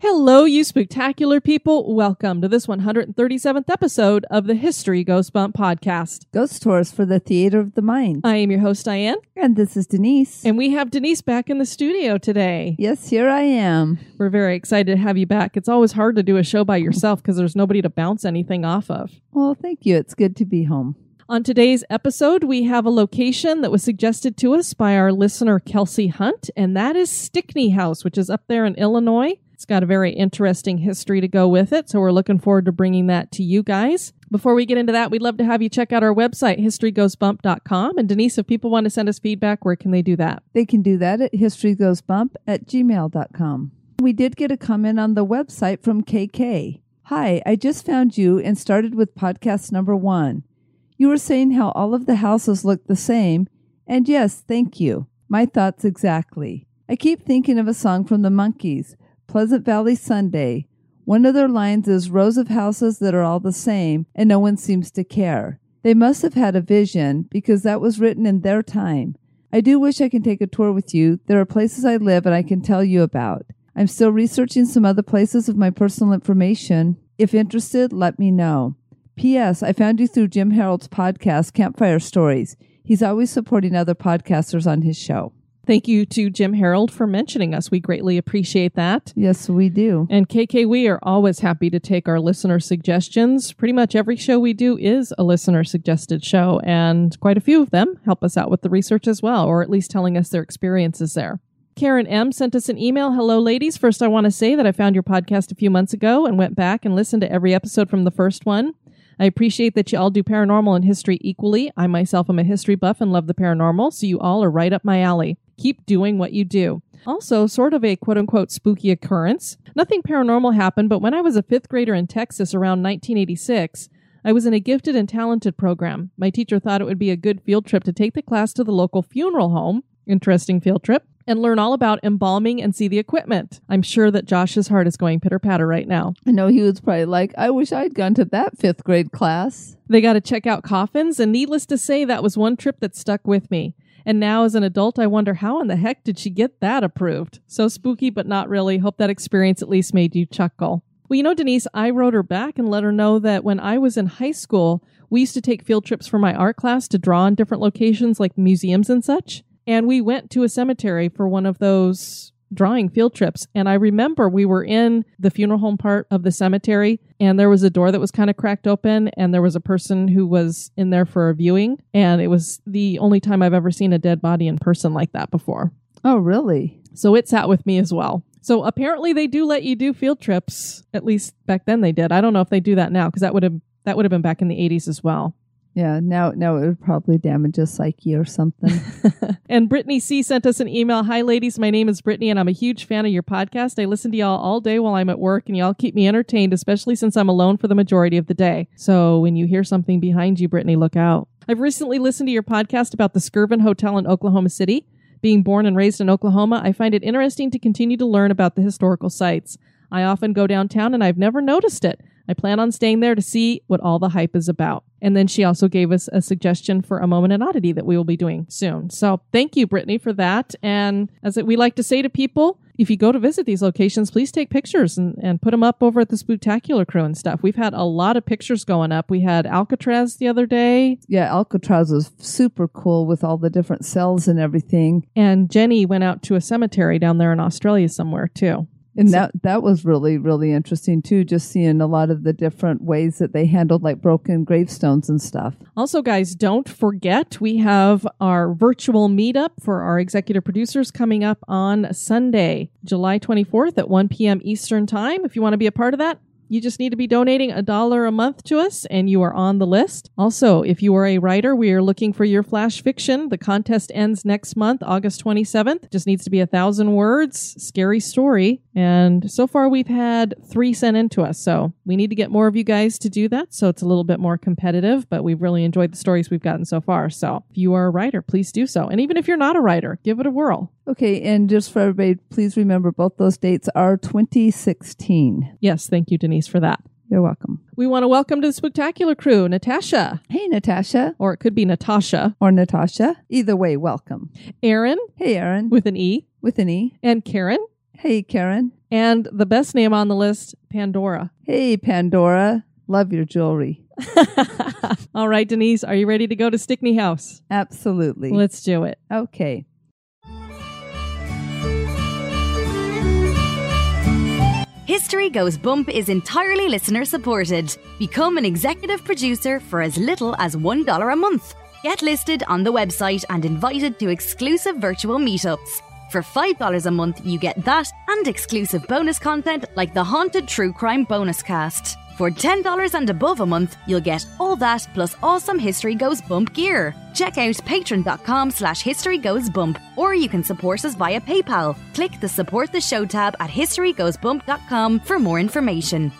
Hello, you spectacular people. Welcome to this 137th episode of the History Goes Bump podcast. Ghost tours for the theater of the mind. I am your host, Diane. And this is Denise. And we have Denise back in the studio today. Yes, here I am. We're very excited to have you back. It's always hard to do a show by yourself because there's nobody to bounce anything off of. Well, thank you. It's good to be home. On today's episode, we have a location that was suggested to us by our listener, Kelsey Hunt, and that is Stickney House, which is up there in Illinois. It's got a very interesting history to go with it, so we're looking forward to bringing that to you guys. Before we get into that, we'd love to have you check out our website, historygoesbump.com. And Denise, if people want to send us feedback, where can they do that? They can do that at historygoesbump@gmail.com. We did get a comment on the website from KK. Hi, I just found you and started with podcast number 1. You were saying how all of the houses look the same, and yes, thank you. My thoughts exactly. I keep thinking of a song from the Monkees, Pleasant Valley Sunday. One of their lines is rows of houses that are all the same and no one seems to care. They must have had a vision because that was written in their time. I do wish I can take a tour with you. There are places I live and I can tell you about. I'm still researching some other places of my personal information. If interested, let me know. P.S. I found you through Jim Harold's podcast, Campfire Stories. He's always supporting other podcasters on his show. Thank you to Jim Harold for mentioning us. We greatly appreciate that. Yes, we do. And KK, we are always happy to take our listener suggestions. Pretty much every show we do is a listener-suggested show, and quite a few of them help us out with the research as well, or at least telling us their experiences there. Karen M. sent us an email. Hello, ladies. First, I want to say that I found your podcast a few months ago and went back and listened to every episode from the first one. I appreciate that you all do paranormal and history equally. I myself am a history buff and love the paranormal, so you all are right up my alley. Keep doing what you do. Also, sort of a quote-unquote spooky occurrence. Nothing paranormal happened, but when I was a fifth grader in Texas around 1986, I was in a gifted and talented program. My teacher thought it would be a good field trip to take the class to the local funeral home. Interesting field trip. And learn all about embalming and see the equipment. I'm sure that Josh's heart is going pitter-patter right now. I know he was probably like, I wish I'd gone to that fifth grade class. They got to check out coffins, and needless to say, that was one trip that stuck with me. And now as an adult, I wonder how in the heck did she get that approved? So spooky, but not really. Hope that experience at least made you chuckle. Well, you know, Denise, I wrote her back and let her know that when I was in high school, we used to take field trips for my art class to draw on different locations like museums and such. And we went to a cemetery for one of those drawing field trips. And I remember we were in the funeral home part of the cemetery, and there was a door that was kind of cracked open, and there was a person who was in there for a viewing. And it was the only time I've ever seen a dead body in person like that before. Oh, really? So it sat with me as well. So apparently they do let you do field trips. At least back then they did. I don't know if they do that now, because that would have been back in the 80s as well. Yeah, now it would probably damage a psyche or something. And Brittany C. sent us an email. Hi, ladies. My name is Brittany, and I'm a huge fan of your podcast. I listen to y'all all day while I'm at work, and y'all keep me entertained, especially since I'm alone for the majority of the day. So when you hear something behind you, Brittany, look out. I've recently listened to your podcast about the Skirvin Hotel in Oklahoma City. Being born and raised in Oklahoma, I find it interesting to continue to learn about the historical sites. I often go downtown, and I've never noticed it. I plan on staying there to see what all the hype is about. And then she also gave us a suggestion for a moment in oddity that we will be doing soon. So thank you, Brittany, for that. And as we like to say to people, if you go to visit these locations, please take pictures and put them up over at the Spooktacular Crew and stuff. We've had a lot of pictures going up. We had Alcatraz the other day. Yeah, Alcatraz was super cool with all the different cells and everything. And Jenny went out to a cemetery down there in Australia somewhere, too. And that was really, really interesting, too, just seeing a lot of the different ways that they handled, like, broken gravestones and stuff. Also, guys, don't forget, we have our virtual meetup for our executive producers coming up on Sunday, July 24th at 1 p.m. Eastern Time. If you want to be a part of that, you just need to be donating $1 a month to us, and you are on the list. Also, if you are a writer, we are looking for your flash fiction. The contest ends next month, August 27th. Just needs to be 1,000 words, scary story. And so far, we've had 3 sent in to us, so we need to get more of you guys to do that, so it's a little bit more competitive, but we've really enjoyed the stories we've gotten so far. So if you are a writer, please do so. And even if you're not a writer, give it a whirl. Okay, and just for everybody, please remember both those dates are 2016. Yes, thank you, Denise, for that. You're welcome. We want to welcome to the Spooktacular Crew, Natasha. Hey, Natasha. Or it could be Natasha. Or Natasha. Either way, welcome. Erin. Hey, Erin. With an E. With an E. And Karen. Hey, Karen. And the best name on the list, Pandora. Hey, Pandora. Love your jewelry. All right, Denise, are you ready to go to Stickney House? Absolutely. Let's do it. Okay. History Goes Bump is entirely listener-supported. Become an executive producer for as little as $1 a month. Get listed on the website and invited to exclusive virtual meetups. For $5 a month, you get that and exclusive bonus content like the Haunted True Crime Bonus Cast. For $10 and above a month, you'll get all that plus awesome History Goes Bump gear. Check out patreon.com/historygoesbump, or you can support us via PayPal. Click the Support the Show tab at historygoesbump.com for more information.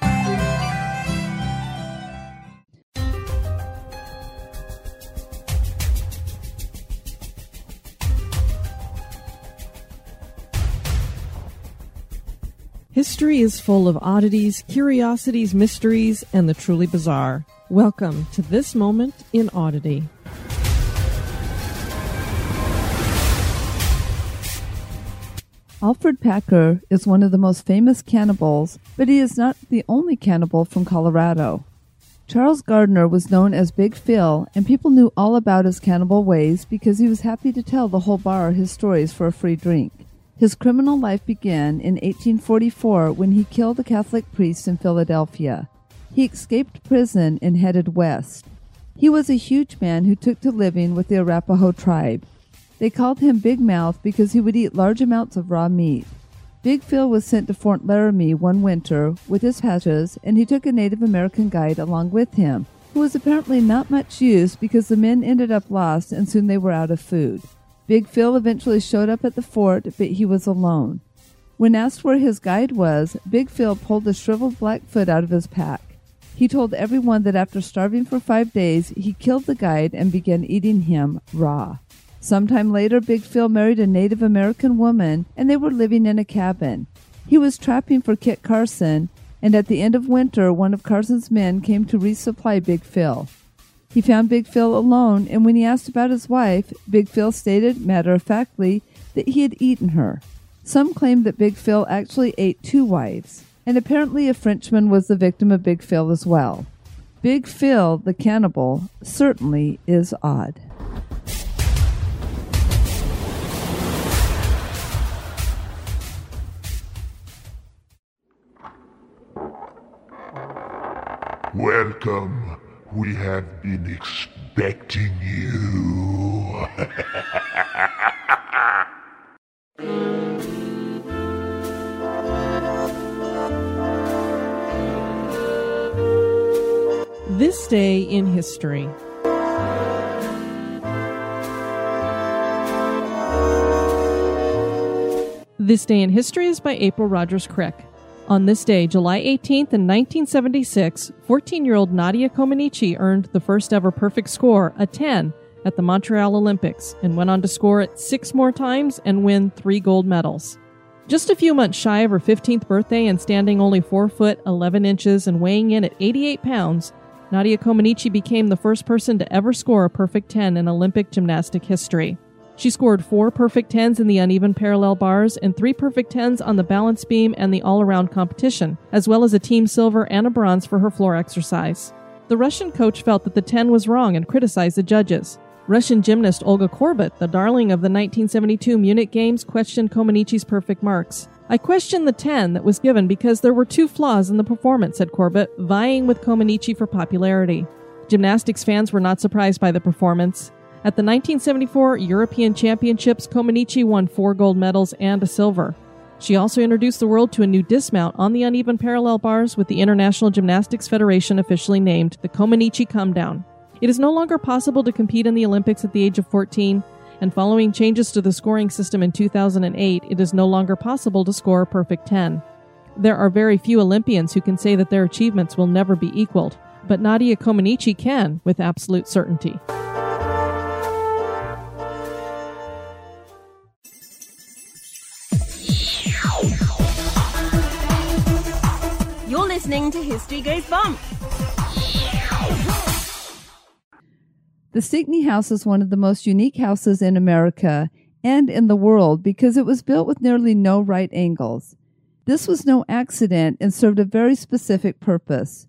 History is full of oddities, curiosities, mysteries, and the truly bizarre. Welcome to This Moment in Oddity. Alfred Packer is one of the most famous cannibals, but he is not the only cannibal from Colorado. Charles Gardner was known as Big Phil, and people knew all about his cannibal ways because he was happy to tell the whole bar his stories for a free drink. His criminal life began in 1844 when he killed a Catholic priest in Philadelphia. He escaped prison and headed west. He was a huge man who took to living with the Arapaho tribe. They called him Big Mouth because he would eat large amounts of raw meat. Big Phil was sent to Fort Laramie one winter with his patches, and he took a Native American guide along with him, who was apparently not much use because the men ended up lost and soon they were out of food. Big Phil eventually showed up at the fort, but he was alone. When asked where his guide was, Big Phil pulled the shriveled Blackfoot out of his pack. He told everyone that after starving for 5 days, he killed the guide and began eating him raw. Sometime later, Big Phil married a Native American woman, and they were living in a cabin. He was trapping for Kit Carson, and at the end of winter, one of Carson's men came to resupply Big Phil. He found Big Phil alone, and when he asked about his wife, Big Phil stated matter-of-factly that he had eaten her. Some claim that Big Phil actually ate 2 wives, and apparently a Frenchman was the victim of Big Phil as well. Big Phil, the cannibal, certainly is odd. Welcome. We have been expecting you. This Day in History. This Day in History is by April Rogers Crick. On this day, July 18th in 1976, 14-year-old Nadia Comaneci earned the first-ever perfect score, a 10, at the Montreal Olympics, and went on to score it 6 more times and win 3 gold medals. Just a few months shy of her 15th birthday and standing only 4 foot 11 inches and weighing in at 88 pounds, Nadia Comaneci became the first person to ever score a perfect 10 in Olympic gymnastic history. She scored 4 perfect 10s in the uneven parallel bars and 3 perfect 10s on the balance beam and the all-around competition, as well as a team silver and a bronze for her floor exercise. The Russian coach felt that the 10 was wrong and criticized the judges. Russian gymnast Olga Korbut, the darling of the 1972 Munich Games, questioned Comaneci's perfect marks. "I question the 10 that was given because there were 2 flaws in the performance," said Korbut, vying with Comaneci for popularity. Gymnastics fans were not surprised by the performance. At the 1974 European Championships, Comaneci won 4 gold medals and a silver. She also introduced the world to a new dismount on the uneven parallel bars, with the International Gymnastics Federation officially named the Comaneci Come Down. It is no longer possible to compete in the Olympics at the age of 14, and following changes to the scoring system in 2008, it is no longer possible to score a perfect 10. There are very few Olympians who can say that their achievements will never be equaled, but Nadia Comaneci can with absolute certainty. You're listening to History Goes Bump. The Stickney House is one of the most unique houses in America and in the world because it was built with nearly no right angles. This was no accident and served a very specific purpose.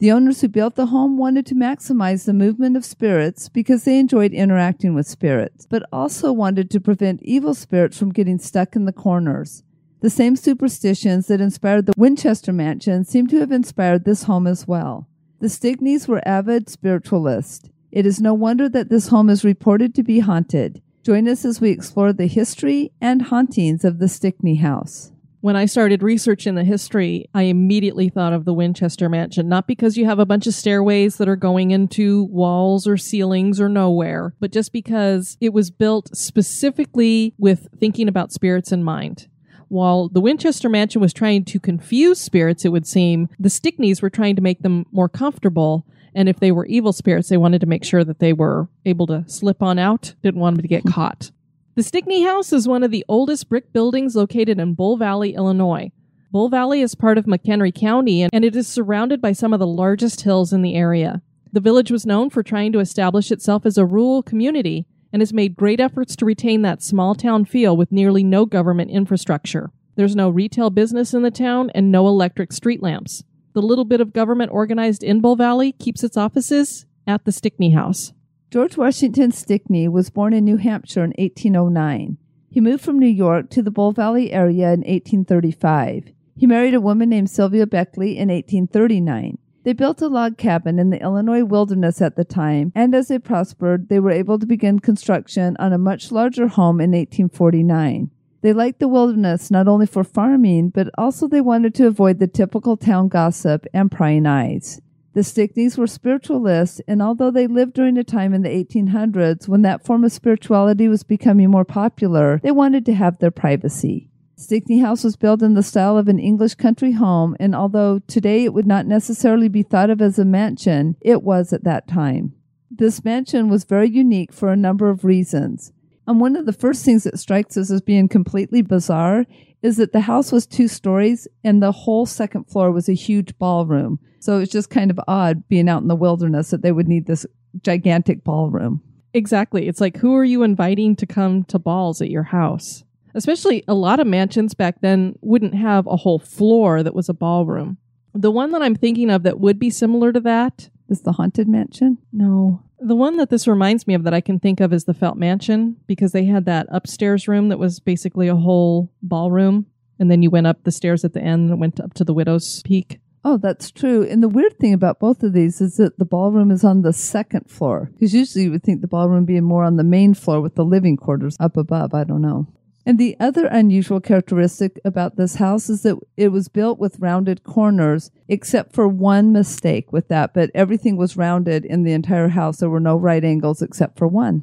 The owners who built the home wanted to maximize the movement of spirits because they enjoyed interacting with spirits, but also wanted to prevent evil spirits from getting stuck in the corners. The same superstitions that inspired the Winchester Mansion seem to have inspired this home as well. The Stickneys were avid spiritualists. It is no wonder that this home is reported to be haunted. Join us as we explore the history and hauntings of the Stickney House. When I started researching the history, I immediately thought of the Winchester Mansion, not because you have a bunch of stairways that are going into walls or ceilings or nowhere, but just because it was built specifically with thinking about spirits in mind. While the Winchester Mansion was trying to confuse spirits, it would seem, the Stickneys were trying to make them more comfortable. And if they were evil spirits, they wanted to make sure that they were able to slip on out, didn't want them to get caught. The Stickney House is one of the oldest brick buildings located in Bull Valley, Illinois. Bull Valley is part of McHenry County, and it is surrounded by some of the largest hills in the area. The village was known for trying to establish itself as a rural community and has made great efforts to retain that small town feel with nearly no government infrastructure. There's no retail business in the town and no electric street lamps. The little bit of government organized in Bull Valley keeps its offices at the Stickney House. George Washington Stickney was born in New Hampshire in 1809. He moved from New York to the Bull Valley area in 1835. He married a woman named Sylvia Beckley in 1839. They built a log cabin in the Illinois wilderness at the time, and as they prospered, they were able to begin construction on a much larger home in 1849. They liked the wilderness not only for farming, but also they wanted to avoid the typical town gossip and prying eyes. The Stickneys were spiritualists, and although they lived during a time in the 1800s when that form of spirituality was becoming more popular, they wanted to have their privacy. Stickney House was built in the style of an English country home, and although today it would not necessarily be thought of as a mansion, it was at that time. This mansion was very unique for a number of reasons. And one of the first things that strikes us as being completely bizarre is that the house was 2 stories, and the whole second floor was a huge ballroom. So it's just kind of odd being out in the wilderness that they would need this gigantic ballroom. Exactly. It's like, who are you inviting to come to balls at your house? Especially a lot of mansions back then wouldn't have a whole floor that was a ballroom. The one that I'm thinking of that would be similar to that is the Haunted Mansion. No. The one that this reminds me of that I can think of is the Felt Mansion, because they had that upstairs room that was basically a whole ballroom. And then you went up the stairs at the end and went up to the Widow's Peak. Oh, that's true. And the weird thing about both of these is that the ballroom is on the second floor, because usually you would think the ballroom being more on the main floor with the living quarters up above. I don't know. And the other unusual characteristic about this house is that it was built with rounded corners, except for one mistake with that, but everything was rounded in the entire house. There were no right angles except for one.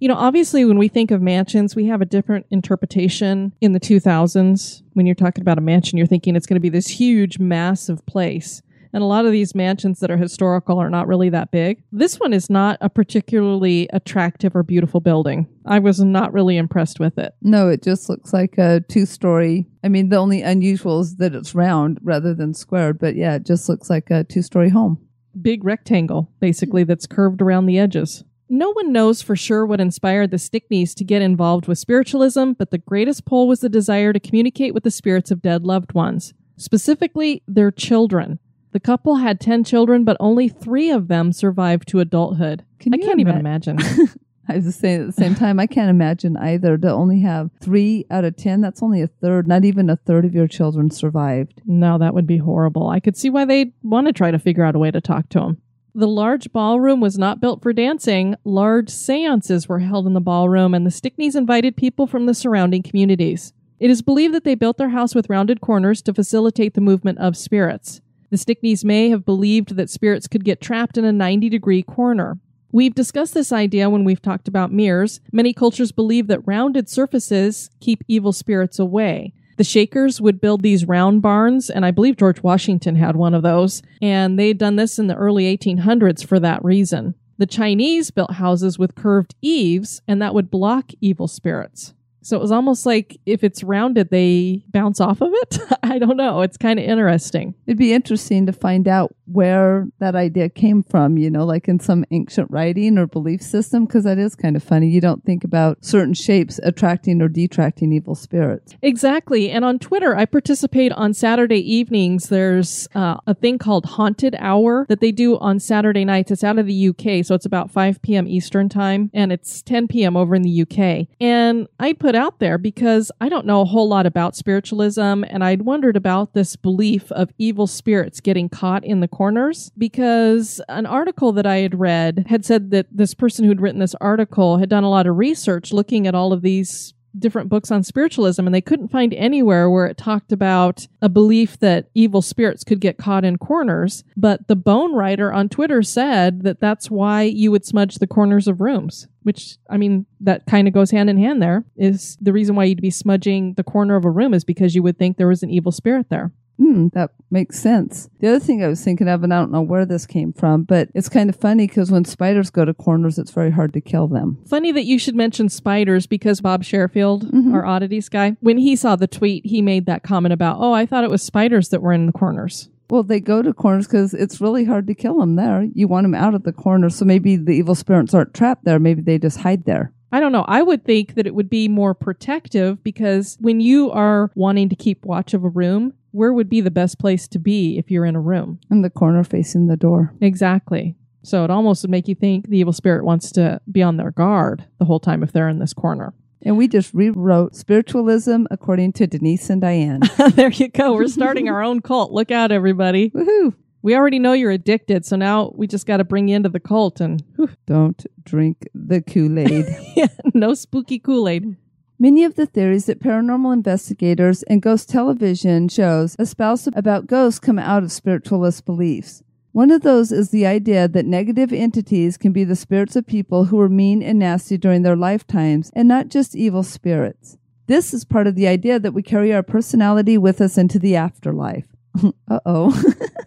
You know, obviously, when we think of mansions, we have a different interpretation in the 2000s. When you're talking about a mansion, you're thinking it's going to be this huge, massive place. And a lot of these mansions that are historical are not really that big. This one is not a particularly attractive or beautiful building. I was not really impressed with it. No, it just looks like a two-story. I mean, the only unusual is that it's round rather than squared. But yeah, it just looks like a two-story home. Big rectangle, basically, that's curved around the edges. No one knows for sure what inspired the Stickneys to get involved with spiritualism, but the greatest pull was the desire to communicate with the spirits of dead loved ones, specifically their children. The couple had 10 children, but only 3 of them survived to adulthood. I can't even imagine. I was just saying at the same time, I can't imagine either to only have 3 out of 10. That's only a third. Not even a third of your children survived. No, that would be horrible. I could see why they'd want to try to figure out a way to talk to them. The large ballroom was not built for dancing. Large seances were held in the ballroom, and the Stickneys invited people from the surrounding communities. It is believed that they built their house with rounded corners to facilitate the movement of spirits. The Stickneys may have believed that spirits could get trapped in a 90-degree corner. We've discussed this idea when we've talked about mirrors. Many cultures believe that rounded surfaces keep evil spirits away. The Shakers would build these round barns, and I believe George Washington had one of those, and they'd done this in the early 1800s for that reason. The Chinese built houses with curved eaves, and that would block evil spirits. So it was almost like if it's rounded, they bounce off of it. I don't know. It's kind of interesting. It'd be interesting to find out where that idea came from, you know, like in some ancient writing or belief system, because that is kind of funny. You don't think about certain shapes attracting or detracting evil spirits. Exactly. And on Twitter, I participate on Saturday evenings. There's a thing called Haunted Hour that they do on Saturday nights. It's out of the UK, so it's about 5 p.m. Eastern time, and it's 10 p.m. over in the UK. And I put out there because I don't know a whole lot about spiritualism, and I'd wondered about this belief of evil spirits getting caught in the corners, because an article that I had read had said that this person who'd written this article had done a lot of research looking at all of these different books on spiritualism, and they couldn't find anywhere where it talked about a belief that evil spirits could get caught in corners. But the Bone Writer on Twitter said that that's why you would smudge the corners of rooms, which, I mean, that kind of goes hand in hand there, is the reason why you'd be smudging the corner of a room is because you would think there was an evil spirit there. That makes sense. The other thing I was thinking of, and I don't know where this came from, but it's kind of funny because when spiders go to corners, it's very hard to kill them. Funny that you should mention spiders because Bob Sherfield, our oddities guy, when he saw the tweet, he made that comment about, oh, I thought it was spiders that were in the corners. Well, they go to corners because it's really hard to kill them there. You want them out of the corner, so maybe the evil spirits aren't trapped there. Maybe they just hide there. I don't know. I would think that it would be more protective because when you are wanting to keep watch of a room, where would be the best place to be if you're in a room? In the corner facing the door. Exactly. So it almost would make you think the evil spirit wants to be on their guard the whole time if they're in this corner. And we just rewrote spiritualism according to Denise and Diane. There you go. We're starting our own cult. Look out, everybody. Woohoo. We already know you're addicted, so now we just got to bring you into the cult. And don't drink the Kool-Aid. Yeah, no spooky Kool-Aid. Many of the theories that paranormal investigators and ghost television shows espouse about ghosts come out of spiritualist beliefs. One of those is the idea that negative entities can be the spirits of people who were mean and nasty during their lifetimes and not just evil spirits. This is part of the idea that we carry our personality with us into the afterlife. Uh-oh.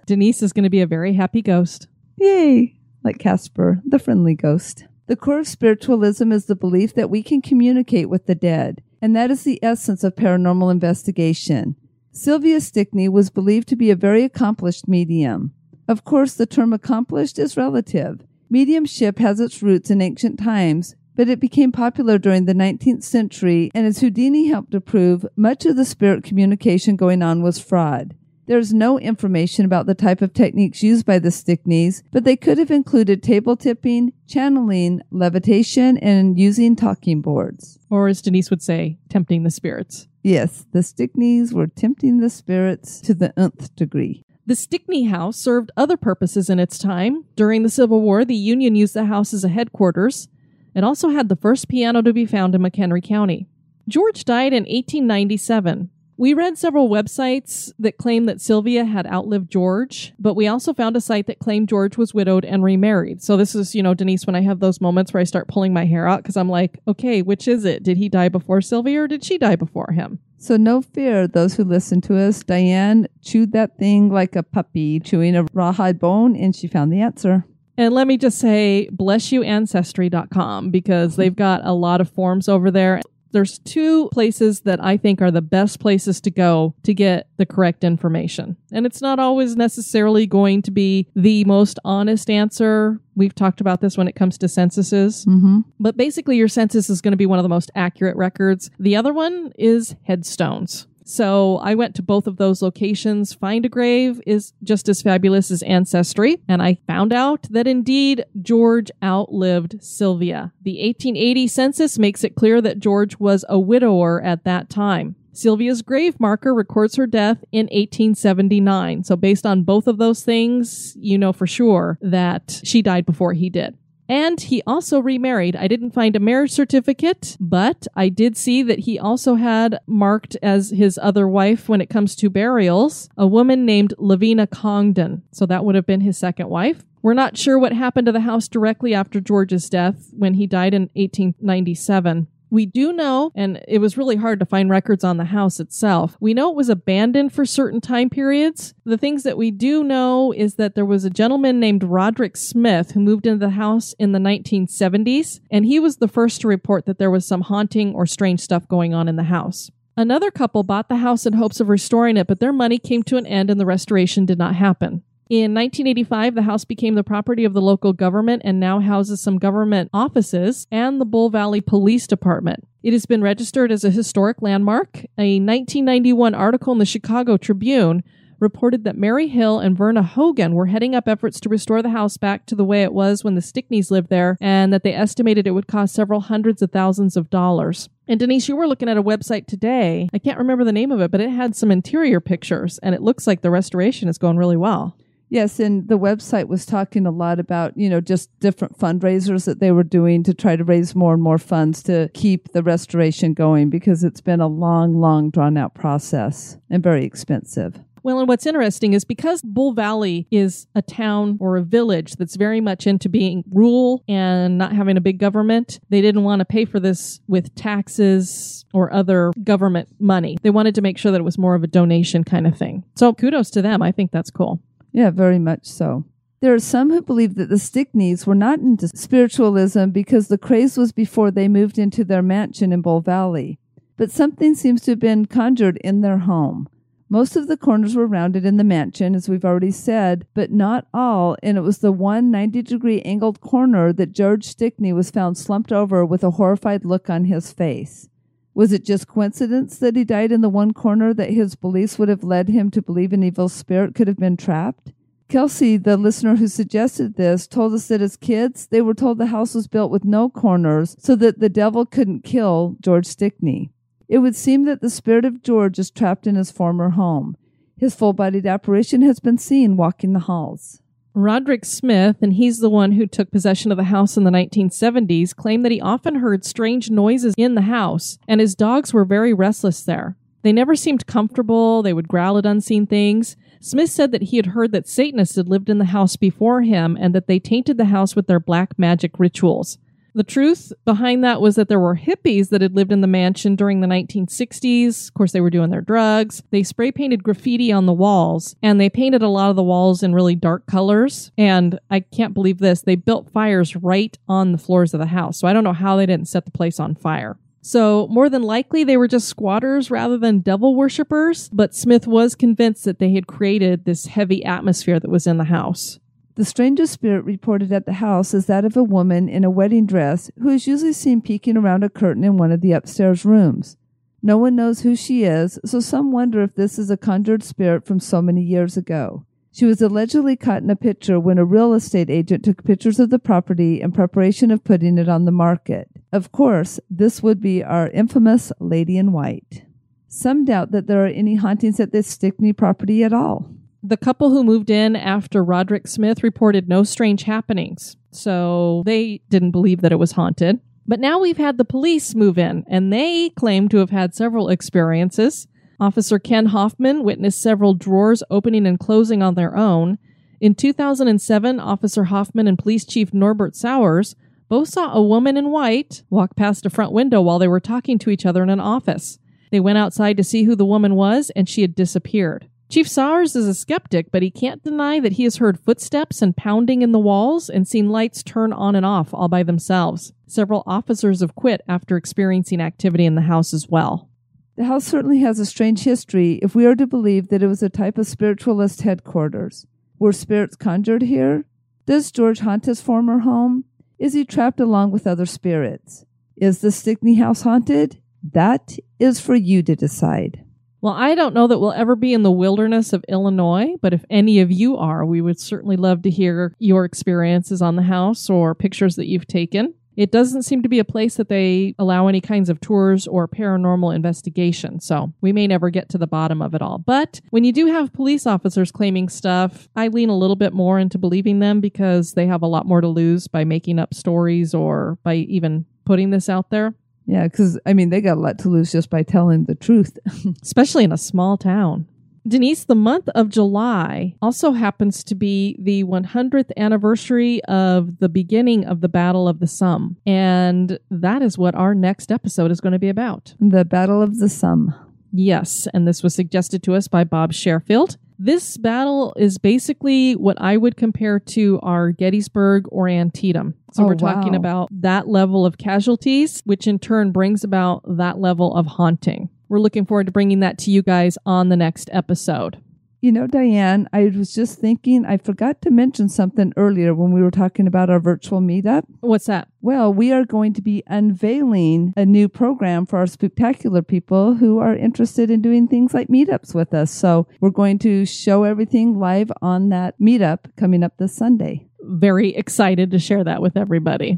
Denise is going to be a very happy ghost. Yay! Like Casper, the friendly ghost. The core of spiritualism is the belief that we can communicate with the dead, and that is the essence of paranormal investigation. Sylvia Stickney was believed to be a very accomplished medium. Of course, the term accomplished is relative. Mediumship has its roots in ancient times, but it became popular during the 19th century, and as Houdini helped to prove, much of the spirit communication going on was fraud. There is no information about the type of techniques used by the Stickneys, but they could have included table tipping, channeling, levitation, and using talking boards. Or as Denise would say, tempting the spirits. Yes, the Stickneys were tempting the spirits to the nth degree. The Stickney House served other purposes in its time. During the Civil War, the Union used the house as a headquarters. It also had the first piano to be found in McHenry County. George died in 1897. We read several websites that claim that Sylvia had outlived George, but we also found a site that claimed George was widowed and remarried. So this is, you know, Denise, when I have those moments where I start pulling my hair out because I'm like, okay, which is it? Did he die before Sylvia or did she die before him? So no fear, those who listen to us. Diane chewed that thing like a puppy chewing a rawhide bone, and she found the answer. And let me just say, bless you, Ancestry.com, because they've got a lot of forms over there. There's two places that I think are the best places to go to get the correct information. And it's not always necessarily going to be the most honest answer. We've talked about this when it comes to censuses. Mm-hmm. But basically, your census is going to be one of the most accurate records. The other one is headstones. So I went to both of those locations. Find a Grave is just as fabulous as Ancestry. And I found out that indeed George outlived Sylvia. The 1880 census makes it clear that George was a widower at that time. Sylvia's grave marker records her death in 1879. So based on both of those things, you know for sure that she died before he did. And he also remarried. I didn't find a marriage certificate, but I did see that he also had marked as his other wife when it comes to burials, a woman named Lavina Congdon. So that would have been his second wife. We're not sure what happened to the house directly after George's death when he died in 1897. We do know, and it was really hard to find records on the house itself. We know it was abandoned for certain time periods. The things that we do know is that there was a gentleman named Roderick Smith who moved into the house in the 1970s, and he was the first to report that there was some haunting or strange stuff going on in the house. Another couple bought the house in hopes of restoring it, but their money came to an end and the restoration did not happen. In 1985, the house became the property of the local government and now houses some government offices and the Bull Valley Police Department. It has been registered as a historic landmark. A 1991 article in the Chicago Tribune reported that Mary Hill and Verna Hogan were heading up efforts to restore the house back to the way it was when the Stickneys lived there, and that they estimated it would cost several hundreds of thousands of dollars. And Denise, you were looking at a website today. I can't remember the name of it, but it had some interior pictures, and it looks like the restoration is going really well. Yes, and the website was talking a lot about, you know, just different fundraisers that they were doing to try to raise more and more funds to keep the restoration going because it's been a long, long drawn-out process and very expensive. Well, and what's interesting is because Bull Valley is a town or a village that's very much into being rural and not having a big government, they didn't want to pay for this with taxes or other government money. They wanted to make sure that it was more of a donation kind of thing. So kudos to them. I think that's cool. Yeah, very much so. There are some who believe that the Stickneys were not into spiritualism because the craze was before they moved into their mansion in Bull Valley. But something seems to have been conjured in their home. Most of the corners were rounded in the mansion, as we've already said, but not all, and it was the one 90-degree angled corner that George Stickney was found slumped over with a horrified look on his face. Was it just coincidence that he died in the one corner that his beliefs would have led him to believe an evil spirit could have been trapped? Kelsey, the listener who suggested this, told us that as kids, they were told the house was built with no corners so that the devil couldn't kill George Stickney. It would seem that the spirit of George is trapped in his former home. His full-bodied apparition has been seen walking the halls. Roderick Smith, and he's the one who took possession of the house in the 1970s, claimed that he often heard strange noises in the house, and his dogs were very restless there. They never seemed comfortable. They would growl at unseen things. Smith said that he had heard that Satanists had lived in the house before him and that they tainted the house with their black magic rituals. The truth behind that was that there were hippies that had lived in the mansion during the 1960s. Of course, they were doing their drugs. They spray painted graffiti on the walls, and they painted a lot of the walls in really dark colors. And I can't believe this. They built fires right on the floors of the house. So I don't know how they didn't set the place on fire. So more than likely, they were just squatters rather than devil worshippers. But Smith was convinced that they had created this heavy atmosphere that was in the house. The strangest spirit reported at the house is that of a woman in a wedding dress who is usually seen peeking around a curtain in one of the upstairs rooms. No one knows who she is, so some wonder if this is a conjured spirit from so many years ago. She was allegedly caught in a picture when a real estate agent took pictures of the property in preparation of putting it on the market. Of course, this would be our infamous Lady in White. Some doubt that there are any hauntings at this Stickney property at all. The couple who moved in after Roderick Smith reported no strange happenings, so they didn't believe that it was haunted. But now we've had the police move in, and they claim to have had several experiences. Officer Ken Hoffman witnessed several drawers opening and closing on their own. In 2007, Officer Hoffman and Police Chief Norbert Sowers both saw a woman in white walk past a front window while they were talking to each other in an office. They went outside to see who the woman was, and she had disappeared. Chief Sowers is a skeptic, but he can't deny that he has heard footsteps and pounding in the walls and seen lights turn on and off all by themselves. Several officers have quit after experiencing activity in the house as well. The house certainly has a strange history if we are to believe that it was a type of spiritualist headquarters. Were spirits conjured here? Does George haunt his former home? Is he trapped along with other spirits? Is the Stickney house haunted? That is for you to decide. Well, I don't know that we'll ever be in the wilderness of Illinois, but if any of you are, we would certainly love to hear your experiences on the house or pictures that you've taken. It doesn't seem to be a place that they allow any kinds of tours or paranormal investigation, so we may never get to the bottom of it all. But when you do have police officers claiming stuff, I lean a little bit more into believing them because they have a lot more to lose by making up stories or by even putting this out there. Yeah, because, I mean, they got a lot to lose just by telling the truth. Especially in a small town. Denise, the month of July also happens to be the 100th anniversary of the beginning of the Battle of the Somme. And that is what our next episode is going to be about. The Battle of the Somme. Yes, and this was suggested to us by Bob Sherfield. This battle is basically what I would compare to our Gettysburg or Antietam. So we're talking about that level of casualties, which in turn brings about that level of haunting. We're looking forward to bringing that to you guys on the next episode. You know, Diane, I was just thinking, I forgot to mention something earlier when we were talking about our virtual meetup. What's that? Well, we are going to be unveiling a new program for our spectacular people who are interested in doing things like meetups with us. So we're going to show everything live on that meetup coming up this Sunday. Very excited to share that with everybody.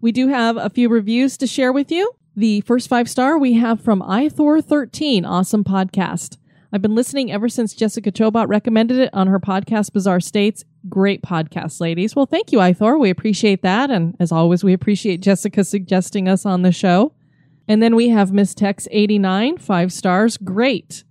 We do have a few reviews to share with you. The first 5-star we have from iThor13, awesome podcast. I've been listening ever since Jessica Chobot recommended it on her podcast, Bizarre States. Great podcast, ladies. Well, thank you, iThor. We appreciate that. And as always, we appreciate Jessica suggesting us on the show. And then we have Miss Tex 89, 5 stars. Great.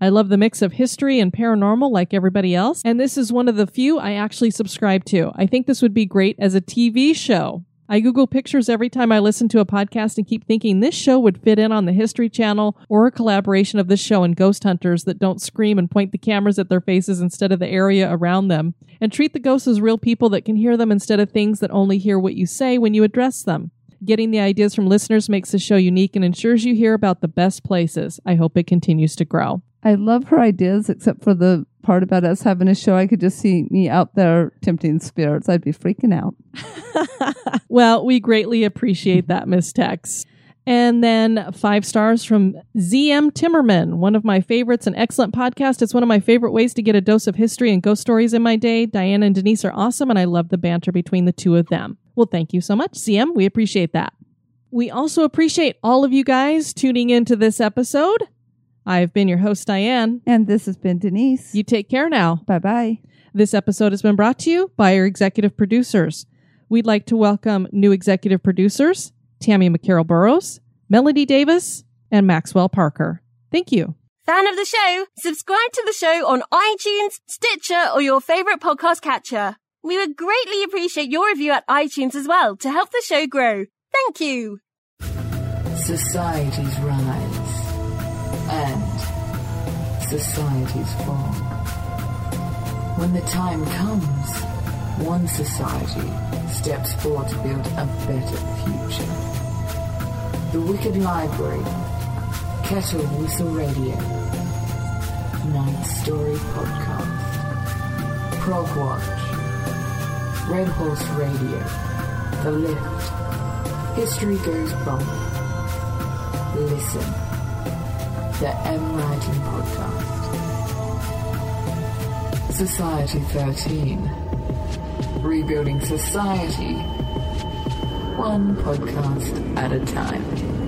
I love the mix of history and paranormal like everybody else. And this is one of the few I actually subscribe to. I think this would be great as a TV show. I Google pictures every time I listen to a podcast and keep thinking this show would fit in on the History Channel or a collaboration of this show and ghost hunters that don't scream and point the cameras at their faces instead of the area around them and treat the ghosts as real people that can hear them instead of things that only hear what you say when you address them. Getting the ideas from listeners makes the show unique and ensures you hear about the best places. I hope it continues to grow. I love her ideas, except for the part about us having a show. I could just see me out there tempting spirits. I'd be freaking out. Well, we greatly appreciate that, Miss Tex. And then 5 stars from ZM Timmerman, one of my favorites, an excellent podcast. It's one of my favorite ways to get a dose of history and ghost stories in my day. Diane and Denise are awesome, and I love the banter between the two of them. Well, thank you so much, ZM. We appreciate that. We also appreciate all of you guys tuning into this episode. I've been your host, Diane. And this has been Denise. You take care now. Bye-bye. This episode has been brought to you by our executive producers. We'd like to welcome new executive producers, Tammy McCarroll Burroughs, Melody Davis, and Maxwell Parker. Thank you. Fan of the show? Subscribe to the show on iTunes, Stitcher, or your favorite podcast catcher. We would greatly appreciate your review at iTunes as well to help the show grow. Thank you. Societies rise. And societies fall. When the time comes, one society steps forward to build a better future. The Wicked Library, Kettle Whistle Radio, Night Story Podcast, Prog Watch, Red Horse Radio, The Lift, History Goes Bump, Listen. The M Writing Podcast. Society 13. Rebuilding society. One podcast at a time.